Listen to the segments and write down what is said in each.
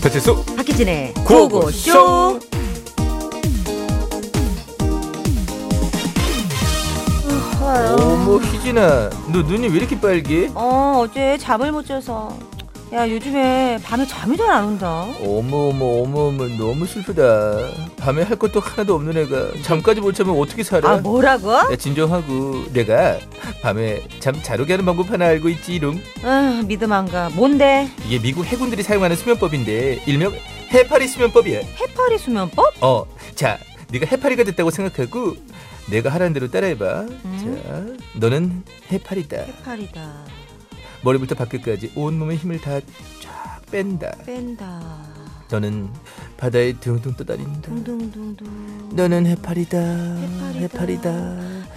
배치수 박희진의 고고쇼. 어머 희진아, 너 눈이 왜 이렇게 빨개? 어제 잠을 못 자서. 야, 요즘에 밤에 잠이 잘 안 온다. 어머 너무 슬프다. 밤에 할 것도 하나도 없는 애가 잠까지 못 자면 어떻게 살아? 아, 뭐라고? 야, 진정하고. 내가 밤에 잠 잘 오게 하는 방법 하나 알고 있지, 이룽? 아, 믿음 안 가. 뭔데? 이게 미국 해군들이 사용하는 수면법인데 일명 해파리 수면법이야. 해파리 수면법? 자, 네가 해파리가 됐다고 생각하고 내가 하라는 대로 따라해봐. 자, 너는 해파리다. 해파리다. 머리부터 발끝까지 온몸의 힘을 다 쫙 뺀다. 저는 바다에 둥둥 떠다닌다. 둥둥둥둥. 너는 해파리다. 야,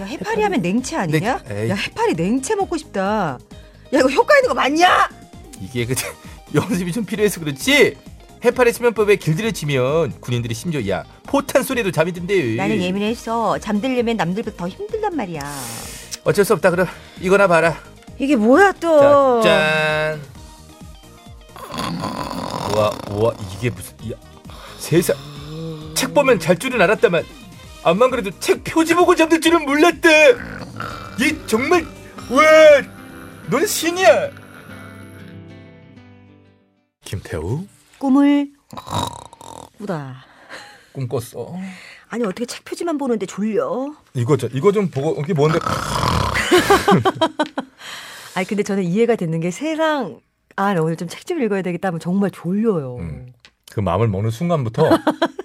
해파리 하면 냉채 아니냐? 야, 해파리 냉채 먹고 싶다. 야, 이거 효과 있는 거 맞냐? 이게 그 연습이 좀 필요해서 그렇지? 해파리 수면법에 길들여지면 군인들이 심지어 야 포탄 소리도 잠이 든대요. 나는 예민해서 잠들려면 남들보다 더 힘들단 말이야. 어쩔 수 없다. 그럼 이거나 봐라. 이게 뭐야 또. 자, 짠. 와 이게 무슨. 야, 세상. 책 보면 잘 줄은 알았다만 안만 그래도 책 표지 보고 잠들 줄은 몰랐다. 이 정말. 와, 넌 신이야. 김태우 꿈을 꾸다. 꿈 꿨어? 아니, 어떻게 책 표지만 보는데 졸려? 이거 좀 보고. 이게 뭔데? 아니, 근데 저는 이해가 되는 게 새랑 오늘 좀 책 좀 읽어야 되겠다 하면 정말 졸려요. 그 마음을 먹는 순간부터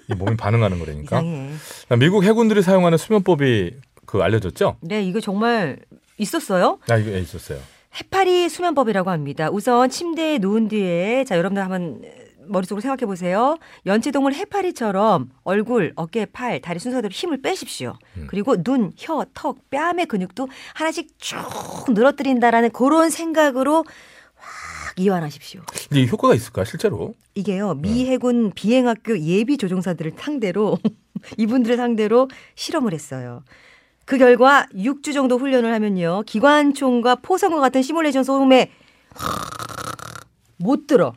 이 몸이 반응하는 거라니까. 이상해. 미국 해군들이 사용하는 수면법이 그 알려졌죠? 네, 이거 정말 있었어요? 이거 있었어요. 해파리 수면법이라고 합니다. 우선 침대에 누운 뒤에, 자, 여러분들 한번 머릿속으로 생각해 보세요. 연체동물 해파리처럼 얼굴, 어깨, 팔, 다리 순서대로 힘을 빼십시오. 그리고 눈, 혀, 턱, 뺨의 근육도 하나씩 쭉 늘어뜨린다라는 그런 생각으로 확 이완하십시오. 근데 이 효과가 있을까, 실제로? 이게요, 미 해군 비행학교 예비 조종사들을 상대로 이분들을 상대로 실험을 했어요. 그 결과 6주 정도 훈련을 하면요, 기관총과 포성과 같은 시뮬레이션 소음에 못 들어.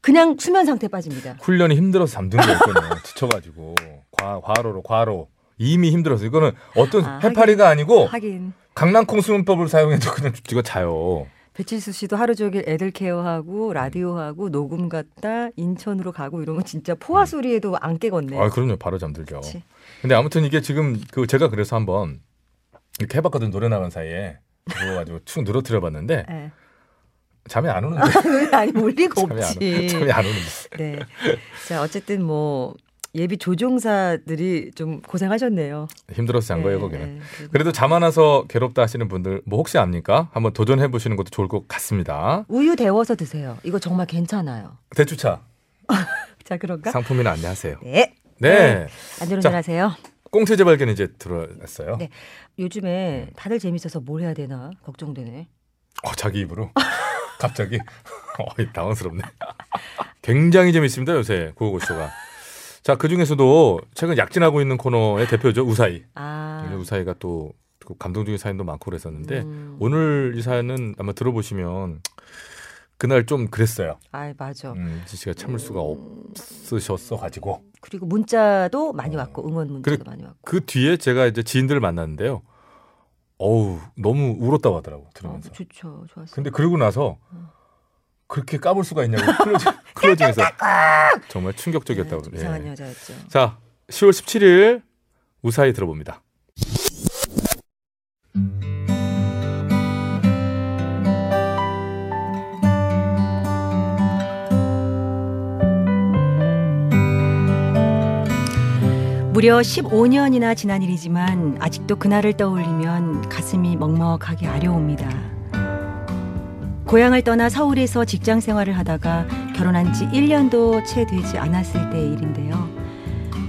그냥 수면 상태에 빠집니다. 훈련이 힘들어서 잠든 거였거든요. 지쳐가지고. 과로로. 이미 힘들어서. 이거는 어떤 해파리가 아니고 강낭콩 수면법을 사용해서 그냥 죽지가 자요. 배칠수 씨도 하루 종일 애들 케어하고 라디오하고 녹음 갔다 인천으로 가고 이러면 진짜 포화 소리에도 안 깨겠네. 아, 그럼요. 바로 잠들죠. 그치. 근데 아무튼 이게 지금 그 제가 그래서 한번 이렇게 해봤거든. 노래 나간 사이에 누워가지고 축 늘어뜨려봤는데 네. 잠이 안 오는데. 아니, 몰리고 없지. 잠이 안 오는데. 네. 자, 어쨌든 뭐 예비 조종사들이 좀 고생하셨네요. 힘들어서 잔 거예요, 거기는. 그래도 잠 안 와서 괴롭다 하시는 분들 뭐 혹시 압니까? 한번 도전해 보시는 것도 좋을 것 같습니다. 우유 데워서 드세요. 이거 정말 괜찮아요. 대추차. 자, 그런가? 상품이나 안내하세요. 네. 안전운전 하세요. 꽁트 재발견 이제 들어왔어요. 네. 요즘에 다들 재밌어서 뭘 해야 되나 걱정되네. 자기 입으로. 갑자기 당황스럽네. 굉장히 재밌습니다, 요새 고고쇼가. 자, 그 중에서도 최근 약진하고 있는 코너의 대표죠, 우사히. 우사히가 또 감동적인 사연도 많고 그랬었는데 오늘 이 사연은 아마 들어보시면 그날 좀 그랬어요. 아, 맞아. 지씨가 참을 수가 없으셨어가지고. 그리고 문자도 많이 왔고 응원 문자도 많이 왔고. 그 뒤에 제가 이제 지인들을 만났는데요. 어우, 너무 울었다고 하더라고 들으면서. 좋죠, 좋았어요. 근데 그러고 나서 그렇게 까볼 수가 있냐고 클로징에서 정말 충격적이었다고. 네, 이상한 여자였죠. 자, 10월 17일 우사히 들어봅니다. 무려 15년이나 지난 일이지만 아직도 그날을 떠올리면 가슴이 먹먹하게 아려옵니다. 고향을 떠나 서울에서 직장 생활을 하다가 결혼한 지 1년도 채 되지 않았을 때의 일인데요.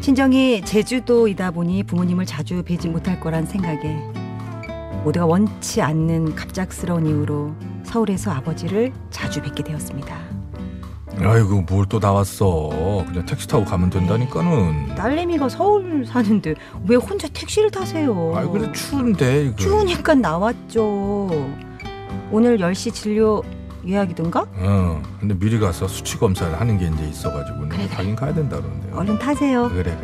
친정이 제주도이다 보니 부모님을 자주 뵈지 못할 거란 생각에 모두가 원치 않는 갑작스러운 이유로 서울에서 아버지를 자주 뵙게 되었습니다. 아이고 뭘 또 나왔어. 그냥 택시 타고 가면 된다니까는. 딸내미가 서울 사는데 왜 혼자 택시를 타세요. 아이 그래 추운데. 이거. 추우니까 나왔죠. 오늘 10시 진료 예약이던가? 응. 근데 미리 가서 수치 검사를 하는 게 이제 있어가지고 그래. 가긴 가야 된다 그러는데. 얼른 타세요. 그래.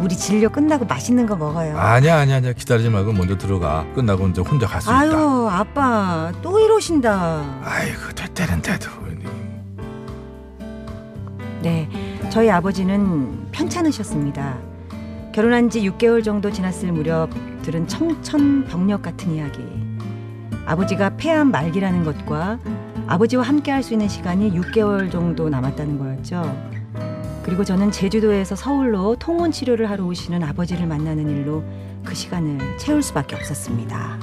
우리 진료 끝나고 맛있는 거 먹어요. 아니야. 기다리지 말고 먼저 들어가. 끝나고 이제 혼자 갈 수 있다. 아유 아빠 또 이러신다. 아이고 됐다는데도. 네, 저희 아버지는 편찮으셨습니다. 결혼한 지 6개월 정도 지났을 무렵 들은 청천벽력 같은 이야기. 아버지가 폐암 말기라는 것과 아버지와 함께할 수 있는 시간이 6개월 정도 남았다는 거였죠. 그리고 저는 제주도에서 서울로 통원치료를 하러 오시는 아버지를 만나는 일로 그 시간을 채울 수밖에 없었습니다.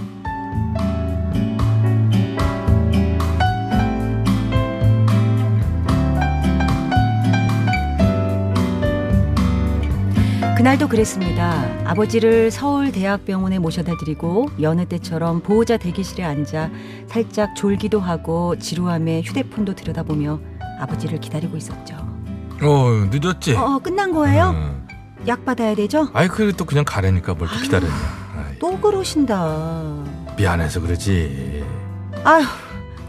그날도 그랬습니다. 아버지를 서울대학병원에 모셔다 드리고 여느 때처럼 보호자 대기실에 앉아 살짝 졸기도 하고 지루함에 휴대폰도 들여다보며 아버지를 기다리고 있었죠. 늦었지? 끝난 거예요? 약 받아야 되죠? 아이 그래 또 그냥 가라니까 뭘 또 기다렸냐. 또 그러신다. 미안해서 그러지. 아휴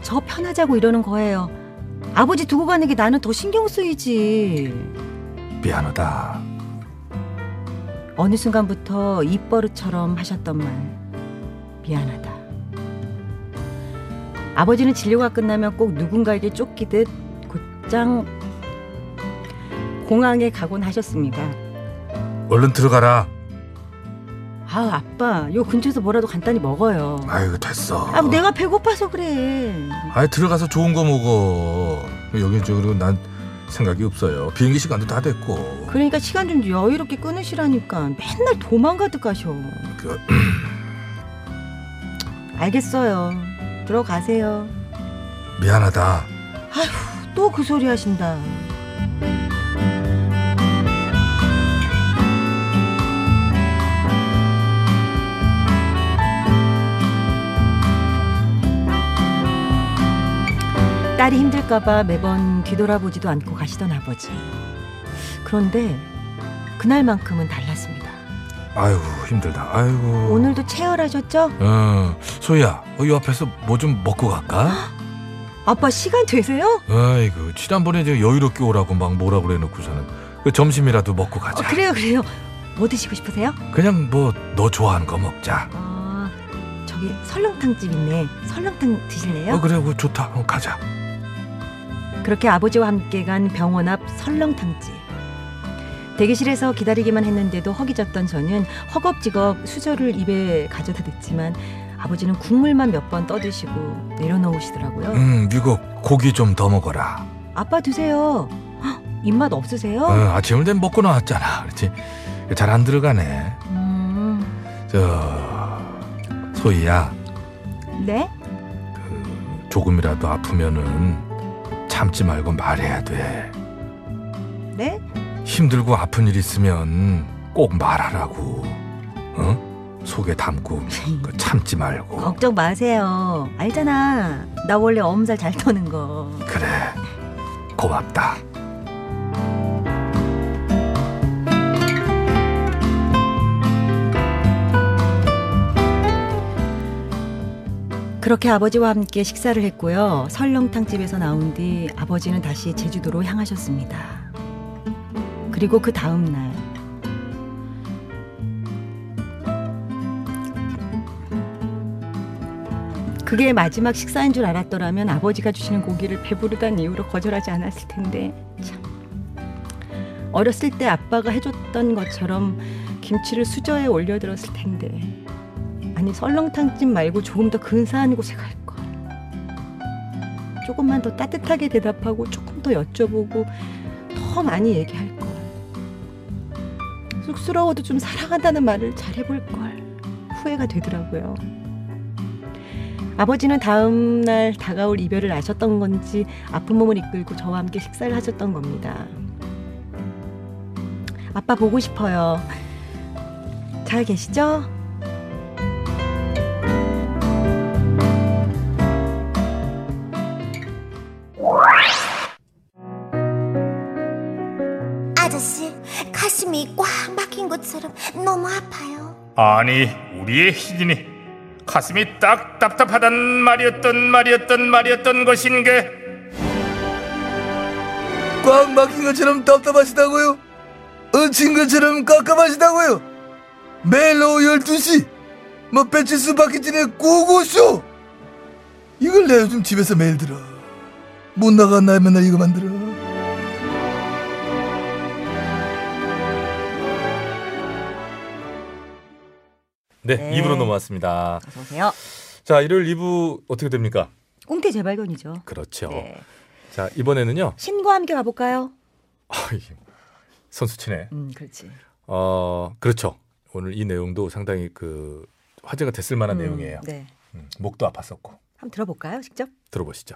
저 편하자고 이러는 거예요. 아버지 두고 가는 게 나는 더 신경 쓰이지. 미안하다. 어느 순간부터 입버릇처럼 하셨던 말, 미안하다. 아버지는 진료가 끝나면 꼭 누군가에게 쫓기듯 곧장 공항에 가곤 하셨습니다. 얼른 들어가라. 아 아빠, 요 근처에서 뭐라도 간단히 먹어요. 아이고 됐어. 아 내가 배고파서 그래. 아이 들어가서 좋은 거 먹어. 여기 저 그리고 난. 생각이 없어요. 비행기 시간도 다 됐고. 그러니까 시간 좀 여유롭게 끊으시라니까. 맨날 도망가듯 가셔. 알겠어요. 들어가세요. 미안하다. 아휴, 또 그 소리 하신다. 딸이 힘들까봐 매번 뒤돌아보지도 않고 가시던 아버지. 그런데 그날만큼은 달랐습니다. 아이고 힘들다. 아이고. 오늘도 체열하셨죠? 소희야, 이 앞에서 뭐 좀 먹고 갈까? 아빠 시간 되세요? 아이고 지난번에 저 여유롭게 오라고 막 뭐라 그래놓고서는 그 점심이라도 먹고 가자. 그래요. 뭐 드시고 싶으세요? 그냥 뭐 너 좋아하는 거 먹자. 아 저기 설렁탕집 있네. 설렁탕 드실래요? 그래 좋다. 가자. 그렇게 아버지와 함께 간 병원 앞 설렁탕집. 대기실에서 기다리기만 했는데도 허기졌던 저는 허겁지겁 수저를 입에 가져다 댔지만 아버지는 국물만 몇 번 떠드시고 내려놓으시더라고요. 이거 고기 좀 더 먹어라. 아빠 드세요. 헉, 입맛 없으세요? 아침을 된 먹고 나왔잖아. 그렇지. 잘 안 들어가네. 소희야. 네? 조금이라도 아프면은 참지 말고 말해야 돼. 네? 힘들고 아픈 일 있으면 꼭 말하라고. 속에 담고 참지 말고. 걱정 마세요. 알잖아. 나 원래 엄살 잘 터는 거. 그래. 고맙다. 그렇게 아버지와 함께 식사를 했고요. 설렁탕집에서 나온 뒤 아버지는 다시 제주도로 향하셨습니다. 그리고 그 다음 날 그게 마지막 식사인 줄 알았더라면 아버지가 주시는 고기를 배부르다는 이유로 거절하지 않았을 텐데 참. 어렸을 때 아빠가 해줬던 것처럼 김치를 수저에 올려들었을 텐데 아니 설렁탕집 말고 조금 더 근사한 곳에 갈 걸. 조금만 더 따뜻하게 대답하고 조금 더 여쭤보고 더 많이 얘기할 걸. 쑥스러워도 좀 사랑한다는 말을 잘해볼 걸. 후회가 되더라고요. 아버지는 다음 날 다가올 이별을 아셨던 건지 아픈 몸을 이끌고 저와 함께 식사를 하셨던 겁니다. 아빠 보고 싶어요. 잘 계시죠? 아저씨, 가슴이 꽉 막힌 것처럼 너무 아파요. 아니, 우리의 희진이 가슴이 딱 답답하단 말이었던 것인 게. 꽉 막힌 것처럼 답답하시다고요? 얹힌 것처럼 깝깝하시다고요? 매일 오후 12시 배치수 박희진의 고고쇼! 이걸 내가 요즘 집에서 매일 들어. 못 나갔나 맨날 이거만 들어. 네, 2부로 넘어왔습니다. 어서오세요. 자, 일요일 2부 어떻게 됩니까? 웅태 재발견이죠. 그렇죠. 네. 자, 이번에는요. 신과 함께 가볼까요? 선수치네. 그렇지. 그렇죠. 오늘 이 내용도 상당히 그 화제가 됐을 만한 내용이에요. 네. 목도 아팠었고. 한번 들어볼까요? 직접? 들어보시죠.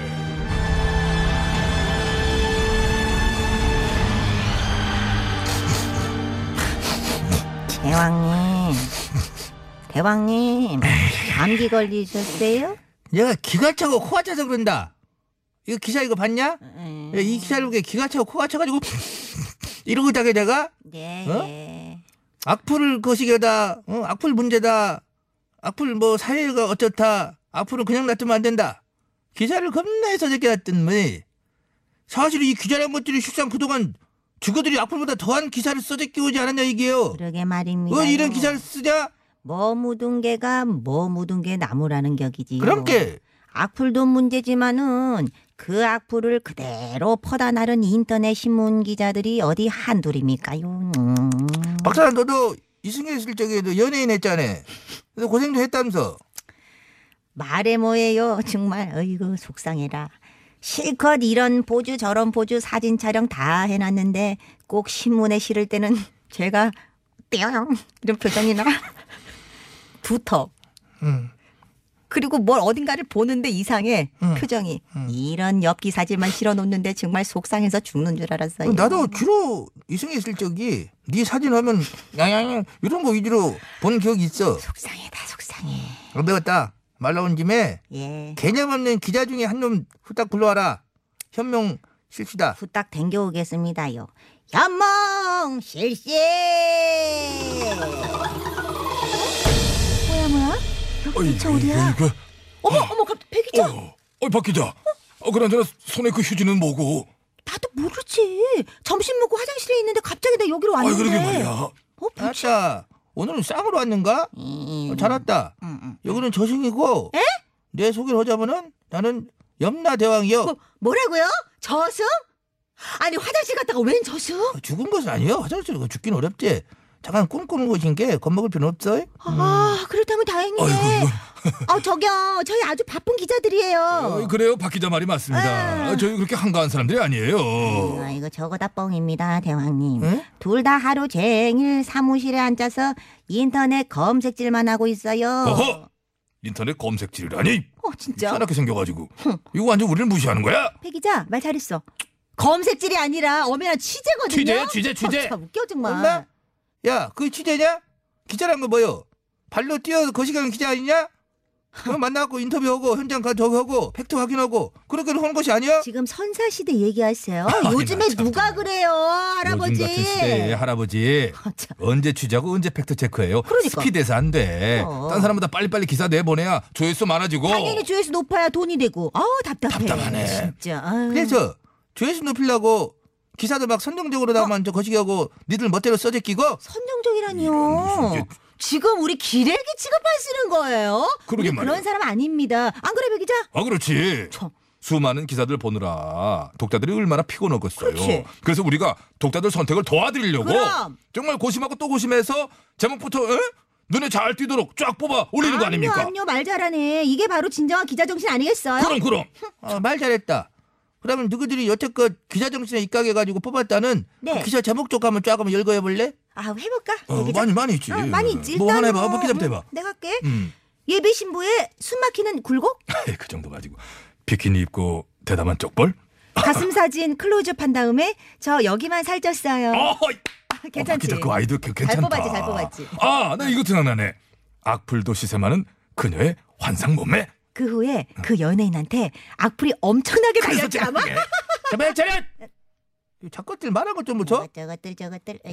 대왕님, 감기 걸리셨어요? 내가 기가 차고 코가 차서 그런다. 이거 기사 이거 봤냐? 이 기사를 보게 기가 차고 코가 차가지고 이러고 있다게 내가? 네. 어? 악플을 거시게다. 악플 문제다. 악플 뭐 사회가 어쩌다. 악플은 그냥 놔두면 안 된다. 기사를 겁나 해서 적게 놨더니 사실 이 기자란 것들이 실상 그동안 죽어들이 악플보다 더한 기사를 써적게 오지 않았냐 이게요. 그러게 말입니다. 왜 이런 기사를 쓰냐? 뭐 묻은 개가 뭐 묻은 개 나무라는 격이지. 그렇게 악플도 문제지만은 그 악플을 그대로 퍼다 나른 인터넷 신문 기자들이 어디 한둘입니까요. 박사님, 너도 이승에 있을 적에도 연예인 했잖아. 그래서 고생도 했다면서. 말해 뭐예요. 정말 어이구 속상해라. 실컷 이런 포즈 저런 포즈 사진 촬영 다 해놨는데 꼭 신문에 실을 때는 제가 뿅 이런 표정이 나. 붙어. 그리고 뭘 어딘가를 보는데 이상해. 표정이. 이런 엽기 사진만 실어놓는데 정말 속상해서 죽는 줄 알았어요. 나도 주로 이승에 있을 적이 네 사진 하면 야야야 이런 거 위주로 본 기억이 있어. 속상해다 속상해. 안 배웠다. 말 나온 김에 예. 개념 없는 기자 중에 한 놈 후딱 불러와라. 현명 실시다. 후딱 댕겨오겠습니다요. 현명 실시. 뭐야? 백기차 어디야? 어머, 백기차. 박기자. 그나저나 손에 그 휴지는 뭐고? 나도 모르지. 점심 먹고 화장실에 있는데 갑자기 나 여기로 왔는데. 그러게 말이야. 아싸, 오늘은 쌍으로 왔는가? 잘 왔다. 여기는 저승이고. 에? 내 소개를 하자면은 나는 염라대왕이요. 뭐라고요? 저승? 아니 화장실 갔다가 웬 저승? 죽은 것은 아니에요. 화장실은 죽긴 어렵지. 잠깐 꿈꾸는 곳인 게 겁먹을 필요는 없어요. 아 그렇다면 다행이네. 저기요 저희 아주 바쁜 기자들이에요. 그래요 박 기자 말이 맞습니다. 저희 그렇게 한가한 사람들이 아니에요. 이거 저거 다 뻥입니다 대왕님. 응? 둘 다 하루 종일 사무실에 앉아서 인터넷 검색질만 하고 있어요. 어허! 인터넷 검색질이라니. 진짜? 사납게 생겨가지고. 이거 완전 우리를 무시하는 거야? 배 기자 말 잘했어. 검색질이 아니라 엄연한 취재거든요. 취재. 참 웃겨 정말. 엄마? 야 그게 취재냐? 기자란 거 뭐요? 발로 뛰어서 거시기하는 기자 아니냐? 만나고 인터뷰하고 현장 가서 하고 팩트 확인하고 그렇게 하는 것이 아니야? 지금 선사시대 얘기하세요. 요즘에 누가 그래요 할아버지. 요즘 같은 시대에 할아버지 언제 취재하고 언제 팩트 체크해요. 그러니까. 스피드해서 안 돼. 딴 사람보다 빨리빨리 기사 내보내야 조회수 많아지고. 당연히 조회수 높아야 돈이 되고. 답답하네 진짜. 그래서 조회수 높이려고 기사도 막 선정적으로다만 거시기하고 니들 멋대로 써제끼고. 선정적이라니요. 지금 우리 기레기 취급하시는 거예요? 그러게 말이에요. 그런 사람 아닙니다. 안 그래 배 기자? 그렇지. 수많은 기사들 보느라 독자들이 얼마나 피곤하겠어요. 그렇지. 그래서 우리가 독자들 선택을 도와드리려고 그럼. 정말 고심하고 또 고심해서 제목부터 눈에 잘 띄도록 쫙 뽑아 올리는 거 아닙니까? 아니요. 말 잘하네. 이게 바로 진정한 기자 정신 아니겠어요? 그럼. 말 잘했다. 그러면 너희들이 여태껏 기자 정신에 입각해가지고 뽑았다는 그 기사 제목 쪽 한번 쫙 한번 열거해볼래? 해볼까? 많이 있지. 많이 있지. 뭐 하나 해봐. 몇 개부터 해봐. 내가 할게. 예비 신부의 숨막히는 굴곡? 그 정도 가지고. 비키니 입고 대담한 쪽벌? 가슴 사진 클로즈업 한 다음에 저 여기만 살쪘어요. 괜찮지? 그 아이도 괜찮다. 잘 뽑았지. 나 이거 생각나네. 악플도 시샘하는 그녀의 환상 몸매. 그 후에 그 연예인한테 악플이 엄청나게 달렸지 아마? 제발 차렷! 작것들 말한 것 좀 보죠. 저것들.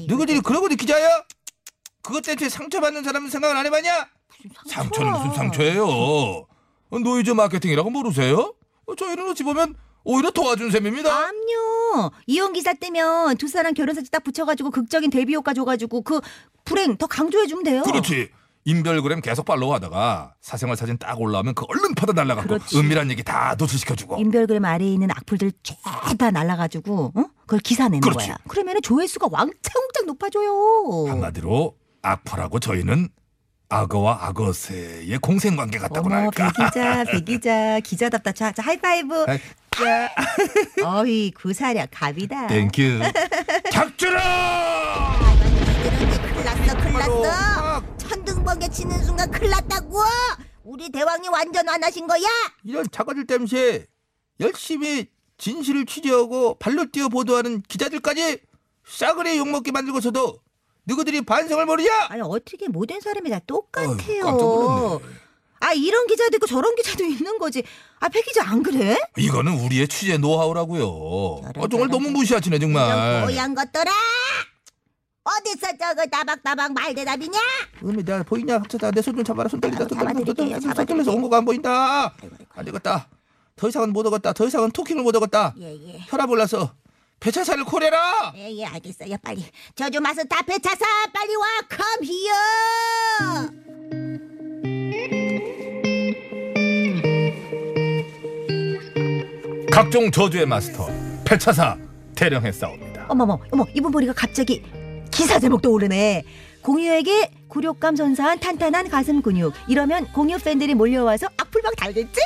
너희들이 그러고도 기자야? 그것 때문에 상처받는 사람은 생각을 안 해봤냐? 무슨 상처는 무슨 상처예요? 노이즈 마케팅이라고 모르세요? 저희는 어찌 보면 오히려 도와준 셈입니다. 암요. 이혼 기사 때면 두 사람 결혼 사진 딱 붙여가지고 극적인 데뷔 효과 줘가지고 그 불행 더 강조해주면 돼요. 그렇지. 인별그램 계속 팔로우하다가 사생활 사진 딱 올라오면 그 얼른 퍼다 날라가고. 그렇지. 은밀한 얘기 다 노출시켜주고. 인별그램 아래에 있는 악플들 쫙다 날라가지고 그걸 기사 내는 거야. 그러면 조회수가 왕창 높아져요. 한마디로 악플하고 저희는 악어와 악어새의 공생관계 같다고나 할까. 배 기자 기자답다. 자 하이파이브. 어이 구사력 갑이다. 땡큐. 작주라. 큰일 났어. 천둥번개 치는 순간 큰일 났다고. 우리 대왕이 완전 화나신 거야. 이런 작가들 때문에 열심히 진실을 취재하고 발로 뛰어 보도하는 기자들까지 싸그리 욕먹게 만들고서도 너희들이 반성을 모르냐? 어떻게 모든 사람이 다 똑같아요. 이런 기자도 있고 저런 기자도 있는 거지. 배 기자 안 그래? 이거는 우리의 취재 노하우라고요. 정말 너무 무시하시네 정말. 고양 것더라. 어디서 저거 따박따박 말대답이냐? 음이 내가 보이냐? 합쳐다 내 손 좀 잡아라. 손 떨린다. 손 떨려서 온 거가 안 보인다. 안 되겠다. 더 이상은 못 오겠다. 더 이상은 토킹을 못 오겠다. 혈압 올라서 배차사를 콜해라. 알겠어요. 빨리 저 좀 와서 다 배차사 빨리 와. Come here. 각종 저주의 마스터 배차사 대령의 싸움입니다. 어머 이분 보니까 갑자기 기사 제목도 오르네. 공유에게 굴욕감 선사한 탄탄한 가슴 근육. 이러면 공유 팬들이 몰려와서 악플방 달겠지?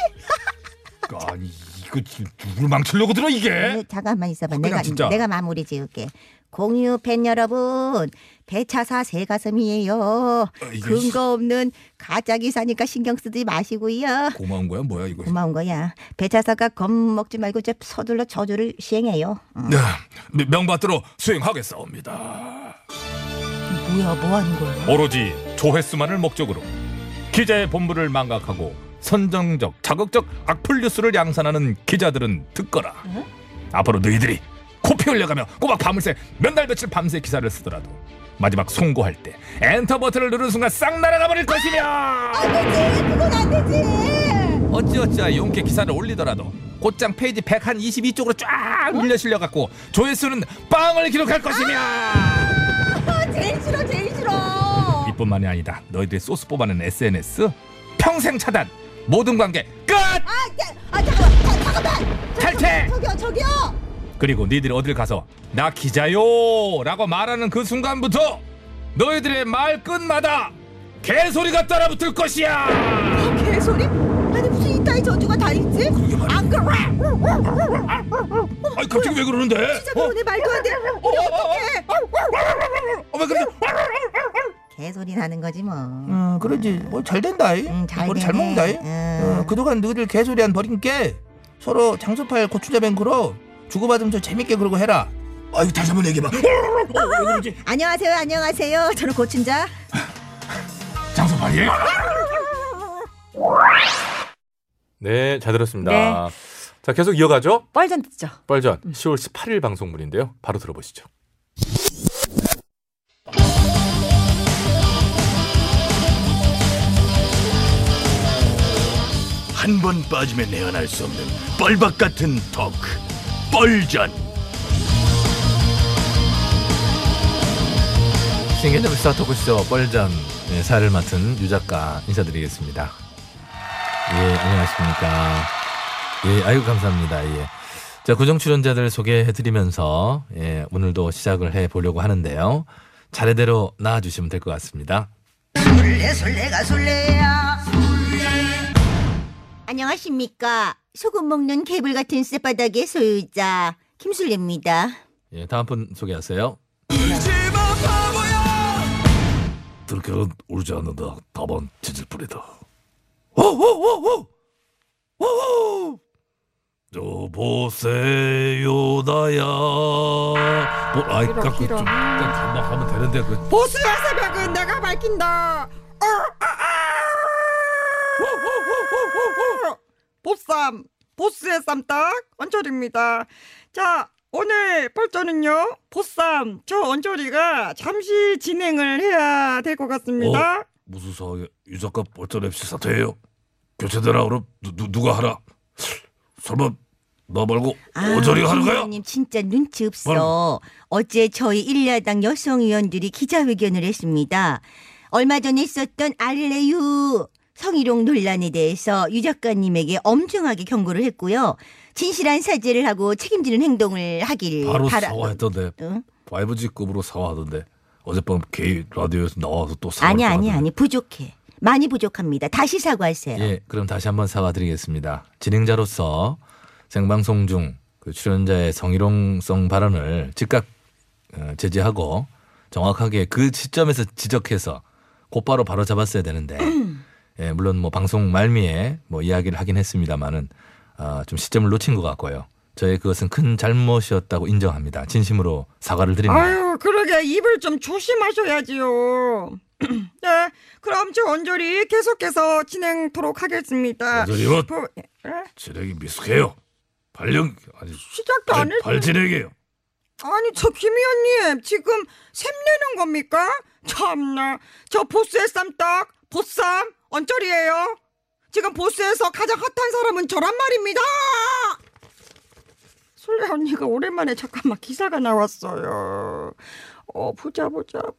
아니 이거 지금 누굴 망치려고 들어 이게. 잠깐만 있어봐. 내가 마무리 지을게. 공유 팬 여러분, 배차사 새 가슴이에요. 근거 없는 가짜 기사니까 신경 쓰지 마시고요. 고마운 거야 뭐야 이거. 고마운 거야. 배차사가 겁먹지 말고 좀 서둘러 저주를 시행해요. 네, 명받들어 수행하겠사옵니다. 뭐야 뭐하는 거야. 오로지 조회수만을 목적으로 기자의 본분을 망각하고 선정적 자극적 악플 뉴스를 양산하는 기자들은 듣거라. 앞으로 너희들이 코피 흘려가며 꼬박 밤새 몇 날 며칠 밤새 기사를 쓰더라도 마지막 송고할 때 엔터 버튼을 누른 순간 싹 날아가 버릴 것이며. 안되지 그건 안되지. 어찌어찌 용케 기사를 올리더라도 곧장 페이지 122쪽으로 쫙 밀려 실려갖고 조회수는 빵을 기록할 것이며. 제일 싫어. 이뿐만이 아니다. 너희들이 소스 뽑아낸 SNS 평생 차단. 모든 관계 끝. 잠깐만. 탈퇴. 저기요. 그리고 니들이 어딜 가서 나 기자요 라고 말하는 그 순간부터 너희들의 말끝마다 개소리가 따라붙을 것이야. 어, 개소리? 아니 무슨 이따위 저주가 다 있지? 안 그래? 아니 갑자기 왜 그러는데? 진짜 그러네. 어? 말도 안 돼. 우리 어떡해? 왜 그러지? 개소리 나는 거지 뭐. 그러지. 잘 된다이. 머리 잘 먹는다이. 그동안 너희들 개소리한 버린 게 서로 장소팔 고추자뱅크로 주고받으면서 재밌게 그러고 해라. 아유 다시 한번 얘기해봐. 안녕하세요 안녕하세요. 저는 고춘자 장소팔이에요. 네, 잘 들었습니다. 네. 자, 계속 이어가죠. 뻘전 듣죠. 뻘전 10월 18일 방송물인데요. 바로 들어보시죠. 한 번 빠지면 내안할 수 없는 뻘박 같은 토크, 뻘전. 신개념 시사 토크쇼 뻘전. 네, 사회를 맡은 유 작가 인사드리겠습니다. 예, 안녕하십니까. 예, 아이고 감사합니다. 예, 자 고정 출연자들 소개해드리면서 예, 오늘도 시작을 해보려고 하는데요. 차례대로 나와주시면 될 것 같습니다. 술래 술래가 술래야 술래. 안녕하십니까. 소금 먹는 개불 같은 쌔바닥의 소유자 김술래입니다. 예, 다음 분 소개하세요. 울지마 바보야. 들켜는 울지 않는다. 답은 짖을 뿐이다. 호호호호. 호호. 여보세요 나야. 아이 깎고 좀 담박하면 되는데 그. 보스의 새벽은 내가 밝힌다. 보쌈, 보스의 쌈딱 언저리입니다. 자, 오늘 펄전은요 보쌈 저 언저리가 잠시 진행을 해야 될 것 같습니다. 무슨 사회 유작가 펄전 MC 사퇴해요? 교체되라 그럼 누가 하라? 설마 나 말고 언저리가 하는 거야? 선생님 진짜 눈치 없어. 어제 저희 일야당 여성의원들이 기자회견을 했습니다. 얼마 전에 있었던 알레유 성희롱 논란에 대해서 유 작가님에게 엄중하게 경고를 했고요. 진실한 사죄를 하고 책임지는 행동을 하길 바로 사과했던데. 응? 5G급으로 사과하던데. 어젯밤 게이 라디오에서 나와서 또 사과. 아니 부족해. 많이 부족합니다. 다시 사과하세요. 예, 그럼 다시 한번 사과드리겠습니다. 진행자로서 생방송 중 그 출연자의 성희롱성 발언을 즉각 제지하고 정확하게 그 시점에서 지적해서 곧바로 바로잡았어야 되는데. 예, 물론 뭐 방송 말미에 뭐 이야기를 하긴 했습니다만은 좀 시점을 놓친 것 같고요. 저의 그것은 큰 잘못이었다고 인정합니다. 진심으로 사과를 드립니다. 아유, 그러게 입을 좀 조심하셔야지요. 네, 그럼 저 언저리 계속해서 진행토록 하겠습니다. 언저리원 진행이 미숙해요. 발령 아니 시작도 안 했어요. 발진행이에요. 아니 저 김 의원님 지금 샘내는 겁니까? 참나 저 보스의 쌈딱 보쌈 언저리예요. 지금 보스에서 가장 핫한 사람은 저란 말입니다. 술래 언니가 오랜만에 잠깐만 기사가 나왔어요. 보자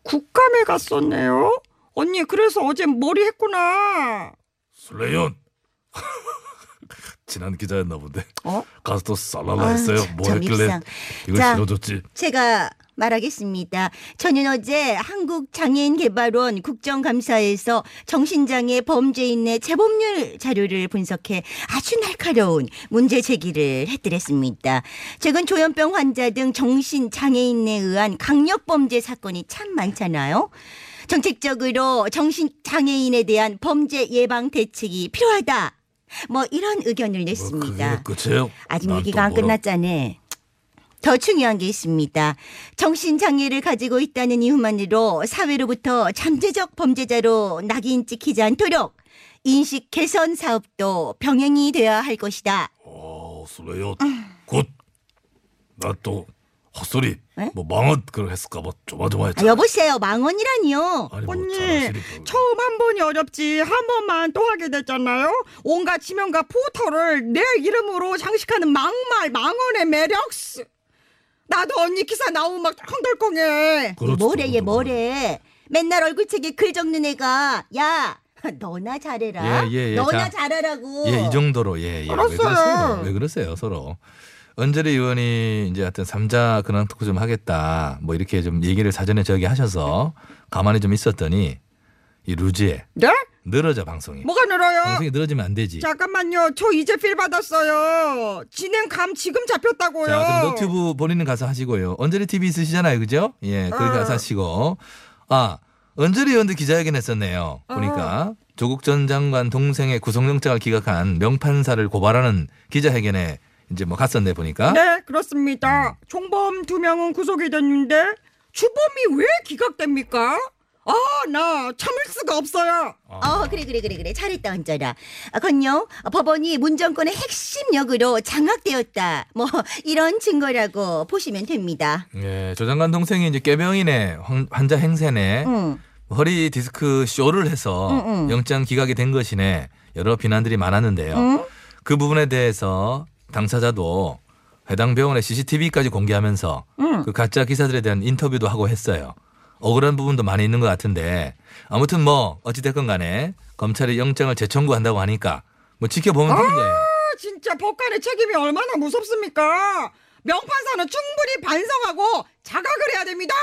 국감에 갔었네요. 언니 그래서 어제 머리 했구나. 술래연 지난 기자였나 본데. 가서 또 쌀랄라 했어요. 뭐 했길래 이걸 실어줬지. 제가 말하겠습니다. 저는 어제 한국장애인개발원 국정감사에서 정신장애 범죄인의 재범률 자료를 분석해 아주 날카로운 문제 제기를 해드렸습니다. 최근 조현병 환자 등 정신장애인에 의한 강력범죄 사건이 참 많잖아요. 정책적으로 정신장애인에 대한 범죄 예방 대책이 필요하다. 뭐 이런 의견을 냈습니다. 그게 끝이에요? 아직 얘기가 안 끝났잖아요. 더 중요한 게 있습니다. 정신장애를 가지고 있다는 이유만으로 사회로부터 잠재적 범죄자로 낙인 찍히지 않도록 인식 개선 사업도 병행이 돼야 할 것이다. 슬레이어 굿. 나 또 헛소리 에? 뭐 망언 그걸 했을까 봐 조마조마했잖아. 여보세요 망언이라니요. 아니, 뭐 언니 처음 한 번이 어렵지 한 번만 또 하게 됐잖아요. 온갖 지명과 포털을 내 이름으로 장식하는 막말 망언의 매력. 나도 언니 기사 나오면 막 헝덜컹해. 뭐래. 맨날 얼굴책에 글 적는 애가 야 너나 잘해라. 너나 잘하라고. 이 정도로. 왜 그러세요 서로. 은재리 의원이 이제 하여튼 3자 근황 토크 좀 하겠다. 뭐 이렇게 좀 얘기를 사전에 저기 하셔서 가만히 좀 있었더니 이 루지에. 네? 늘어져 방송이. 뭐가 늘어요? 방송이 늘어지면 안 되지. 잠깐만요. 저 이제 필 받았어요. 진행감 지금 잡혔다고요. 자, 그럼 너튜브 본인은 가서 하시고요. 언저리 TV 있으시잖아요. 그죠? 예, 거기 가서 하시고. 아, 언저리 의원도 기자회견 했었네요. 보니까 조국 전 장관 동생의 구속영장을 기각한 명판사를 고발하는 기자회견에 이제 뭐 갔었네 보니까. 네, 그렇습니다. 총범 2명은 구속이 됐는데 주범이 왜 기각됩니까? 나 참을 수가 없어요. 그래 잘했다 언저라. 건요 법원이 문정권의 핵심 역으로 장악되었다. 뭐 이런 증거라고 보시면 됩니다. 예, 조 장관 동생이 이제 깨병이네 환자 행세네 허리 디스크 쇼를 해서 영장 기각이 된 것이네 여러 비난들이 많았는데요. 그 부분에 대해서 당사자도 해당 병원의 CCTV까지 공개하면서 그 가짜 기사들에 대한 인터뷰도 하고 했어요. 억울한 부분도 많이 있는 것 같은데 아무튼 뭐 어찌됐건 간에 검찰이 영장을 재청구한다고 하니까 뭐 지켜보면 되는 거예요. 진짜 법관의 책임이 얼마나 무섭습니까? 명판사는 충분히 반성하고 자각을 해야 됩니다.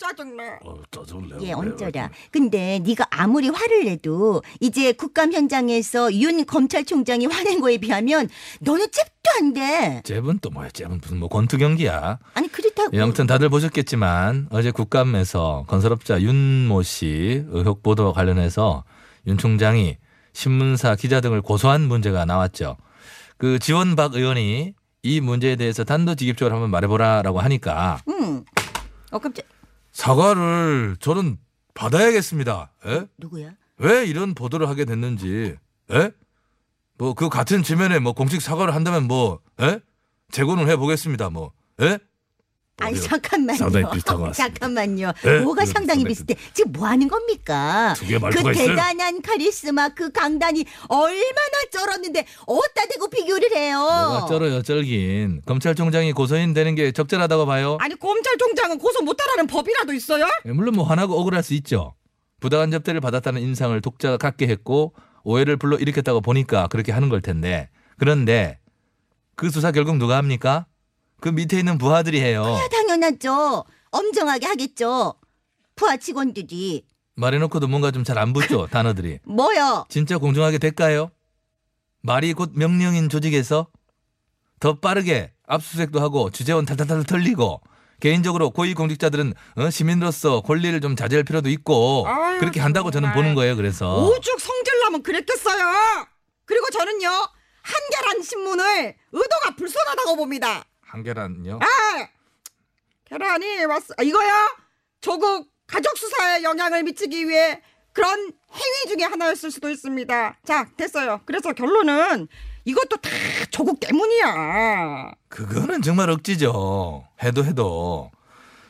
짜증나. 짜증나. 예, 언저라. 근데 네가 아무리 화를 내도 이제 국감 현장에서 윤 검찰총장이 화낸 거에 비하면 너는 잽도 안 돼. 잽은 또 뭐야? 잽은 무슨 뭐 권투 경기야? 아니 그렇다고. 예, 아무튼 다들 보셨겠지만 어제 국감에서 건설업자 윤모 씨 의혹 보도와 관련해서 윤 총장이 신문사 기자 등을 고소한 문제가 나왔죠. 그 지원박 의원이 이 문제에 대해서 단도직입적으로 한번 말해보라라고 하니까. 깜짝. 사과를 저는 받아야겠습니다. 에? 누구야? 왜 이런 보도를 하게 됐는지, 에? 뭐 그 같은 지면에 뭐 공식 사과를 한다면 뭐, 에? 재고는 해보겠습니다. 뭐, 에? 아니 잠깐만요. 상당히 비슷한 것 같습니다. 잠깐만요. 에? 뭐가 상당히 비슷해? 지금 뭐 하는 겁니까? 두 개의 말투가 있어요? 그 대단한 카리스마 그 강단이 얼마나 쩔었는데 어디다 대고 비교를 해요? 뭐가 쩔어요 쩔긴. 검찰총장이 고소인 되는 게 적절하다고 봐요? 아니 검찰총장은 고소 못하라는 법이라도 있어요? 네, 물론 뭐 화나고 억울할 수 있죠. 부당한 접대를 받았다는 인상을 독자가 갖게 했고 오해를 불러일으켰다고 보니까 그렇게 하는 걸 텐데 그런데 그 수사 결국 누가 합니까? 그 밑에 있는 부하들이 해요. 당연하죠. 엄정하게 하겠죠. 부하 직원들이. 말해놓고도 뭔가 좀 잘 안 붙죠. 단어들이. 뭐요? 진짜 공정하게 될까요? 말이 곧 명령인 조직에서 더 빠르게 압수수색도 하고 주재원 탈탈탈 털리고 개인적으로 고위공직자들은 시민으로서 권리를 좀 자제할 필요도 있고 아유, 그렇게 한다고 정말. 저는 보는 거예요. 그래서. 오죽 성질나면 그랬겠어요. 그리고 저는요. 한겨레 신문을 의도가 불손하다고 봅니다. 한계란요? 계란이 왔어. 이거야? 조국 가족 수사에 영향을 미치기 위해 그런 행위 중에 하나였을 수도 있습니다. 자, 됐어요. 그래서 결론은 이것도 다 조국 때문이야. 그거는 정말 억지죠. 해도.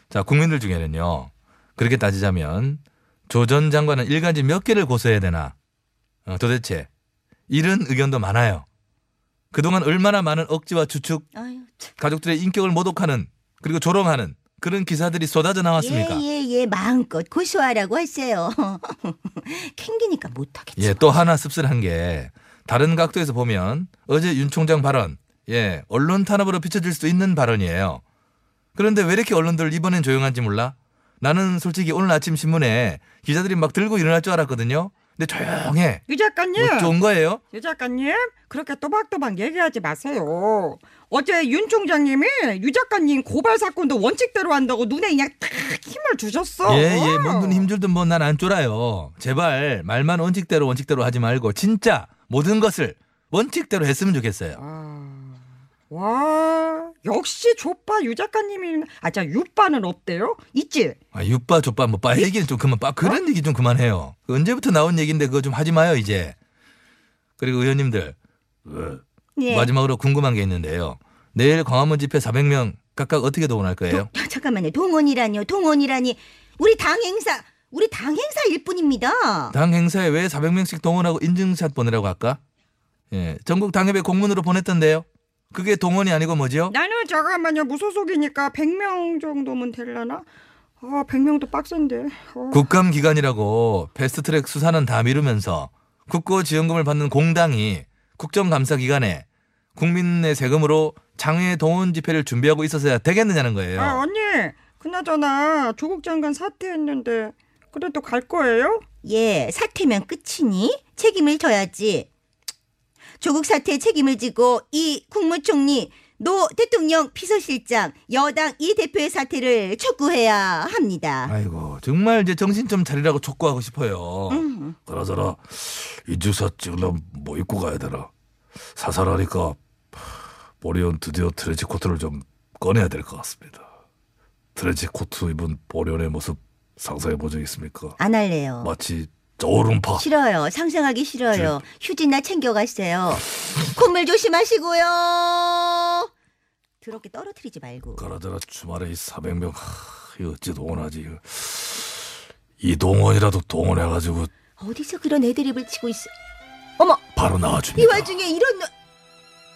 자, 국민들 중에는요. 그렇게 따지자면 조 전 장관은 일간지 몇 개를 고소해야 되나? 도대체 이런 의견도 많아요. 그동안 얼마나 많은 억지와 추측, 가족들의 인격을 모독하는 그리고 조롱하는 그런 기사들이 쏟아져 나왔습니까? 예. 마음껏 고소하라고 하세요. 캥기니까 못하겠지. 예, 또 하나 씁쓸한 게 다른 각도에서 보면 어제 윤 총장 발언, 예, 언론 탄압으로 비춰질 수도 있는 발언이에요. 그런데 왜 이렇게 언론들 이번엔 조용한지 몰라? 나는 솔직히 오늘 아침 신문에 기자들이 막 들고 일어날 줄 알았거든요. 근데 조용해. 유 작가님. 뭐 좋은 거예요? 유 작가님. 그렇게 또박또박 얘기하지 마세요. 어제 윤 총장님이 유 작가님 고발 사건도 원칙대로 한다고 눈에 그냥 탁 힘을 주셨어. 예. 뭔 힘줄든 뭐 난 안 쫄아요. 제발 말만 원칙대로 하지 말고 진짜 모든 것을 원칙대로 했으면 좋겠어요. 역시 족바 유 작가님이 자 육바는 없대요? 있지? 육바 족바 뭐 빠 얘기는 좀 그만 그런 얘기 좀 그만해요. 언제부터 나온 얘기인데 그거 좀 하지 마요 이제. 그리고 의원님들 마지막으로 궁금한 게 있는데요. 내일 광화문 집회 400명 각각 어떻게 동원할 거예요? 잠깐만요. 동원이라니 우리 당 행사일 뿐입니다. 당 행사에 왜 400명씩 동원하고 인증샷 보내라고 할까? 예, 전국 당협에 공문으로 보냈던데요. 그게 동원이 아니고 뭐지요? 나는 잠깐만요. 무소속이니까 100명 정도면 되려나? 100명도 빡센데. 국감 기간이라고 패스트트랙 수사는 다 미루면서 국고지원금을 받는 공당이 국정감사 기간에 국민의 세금으로 장외 동원 집회를 준비하고 있었어야 되겠느냐는 거예요. 아, 언니, 그나저나 조국 장관 사퇴했는데 그래도 갈 거예요? 예, 사퇴면 끝이니 책임을 져야지. 조국 사퇴에 책임을 지고 이 국무총리, 노 대통령 비서실장, 여당 이 대표의 사퇴를 촉구해야 합니다. 아이고, 정말 이제 정신 좀 차리라고 촉구하고 싶어요. 그러저라 이 주사 찍으려면 뭐 입고 가야 되나? 사살하니까 보리온 드디어 트렌치 코트를 좀 꺼내야 될 것 같습니다. 트렌치 코트 입은 보리온의 모습 상상해 본 적 있습니까? 안 할래요. 마치 저울음파. 싫어요. 상상하기 싫어요. 휴지나 챙겨가세요. 콧물 조심하시고요. 더럽게 떨어뜨리지 말고. 그러더라 주말에 이 400명 이거 어찌 동원하지. 이 동원이라도 동원해가지고. 어디서 그런 애드립을 치고 있어. 어머. 바로 나와줍니다. 이 와중에 이런.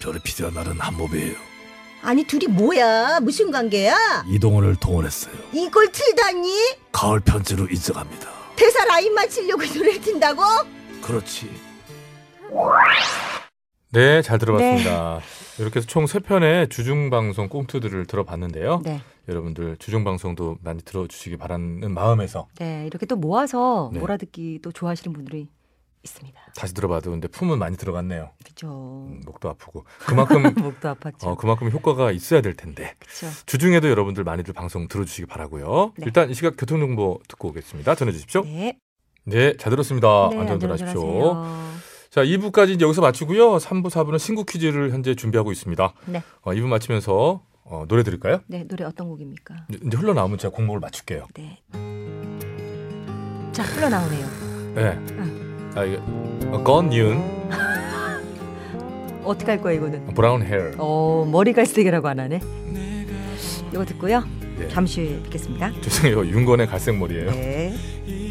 별의 피디와 나는 한 몸이에요. 아니 둘이 뭐야? 무슨 관계야? 이동원을 동원했어요. 이걸 틀다니? 가을 편지로 인정합니다. 대사 라인 맞추려고 노래 튼다고? 그렇지. 네, 잘 들어봤습니다. 네. 이렇게 해서 총 3편의 주중방송 꽁트들을 들어봤는데요. 네. 여러분들 주중방송도 많이 들어주시기 바라는 마음에서 네, 이렇게 또 모아서 네. 몰아듣기도 좋아하시는 분들이 있습니다. 다시 들어봐도 근데 품은 많이 들어갔네요. 그렇죠. 목도 아프고 그만큼 목도 아팠죠. 그만큼 효과가 있어야 될 텐데. 그렇죠. 주중에도 여러분들 많이들 방송 들어주시기 바라고요. 네. 일단 이 시각 교통정보 듣고 오겠습니다. 전해주십시오. 네. 네, 잘 들었습니다. 네, 안전들 하십시오. 자, 2부까지 이제 여기서 마치고요. 3부, 4부는 신구 퀴즈를 현재 준비하고 있습니다. 네. 2부 마치면서 노래 들을까요? 네, 노래 어떤 곡입니까? 이제 흘러나오면 제가 곡목을 맞출게요. 네. 자, 흘러나오네요. 네. 아, 이거 건윤 어떻게 할 거야 이거는? 브라운 헤어. 머리 갈색이라고 안 하네. 이거 듣고요. 네. 잠시 후에 뵙겠습니다. 죄송해요. 윤건의 갈색 머리예요. 네.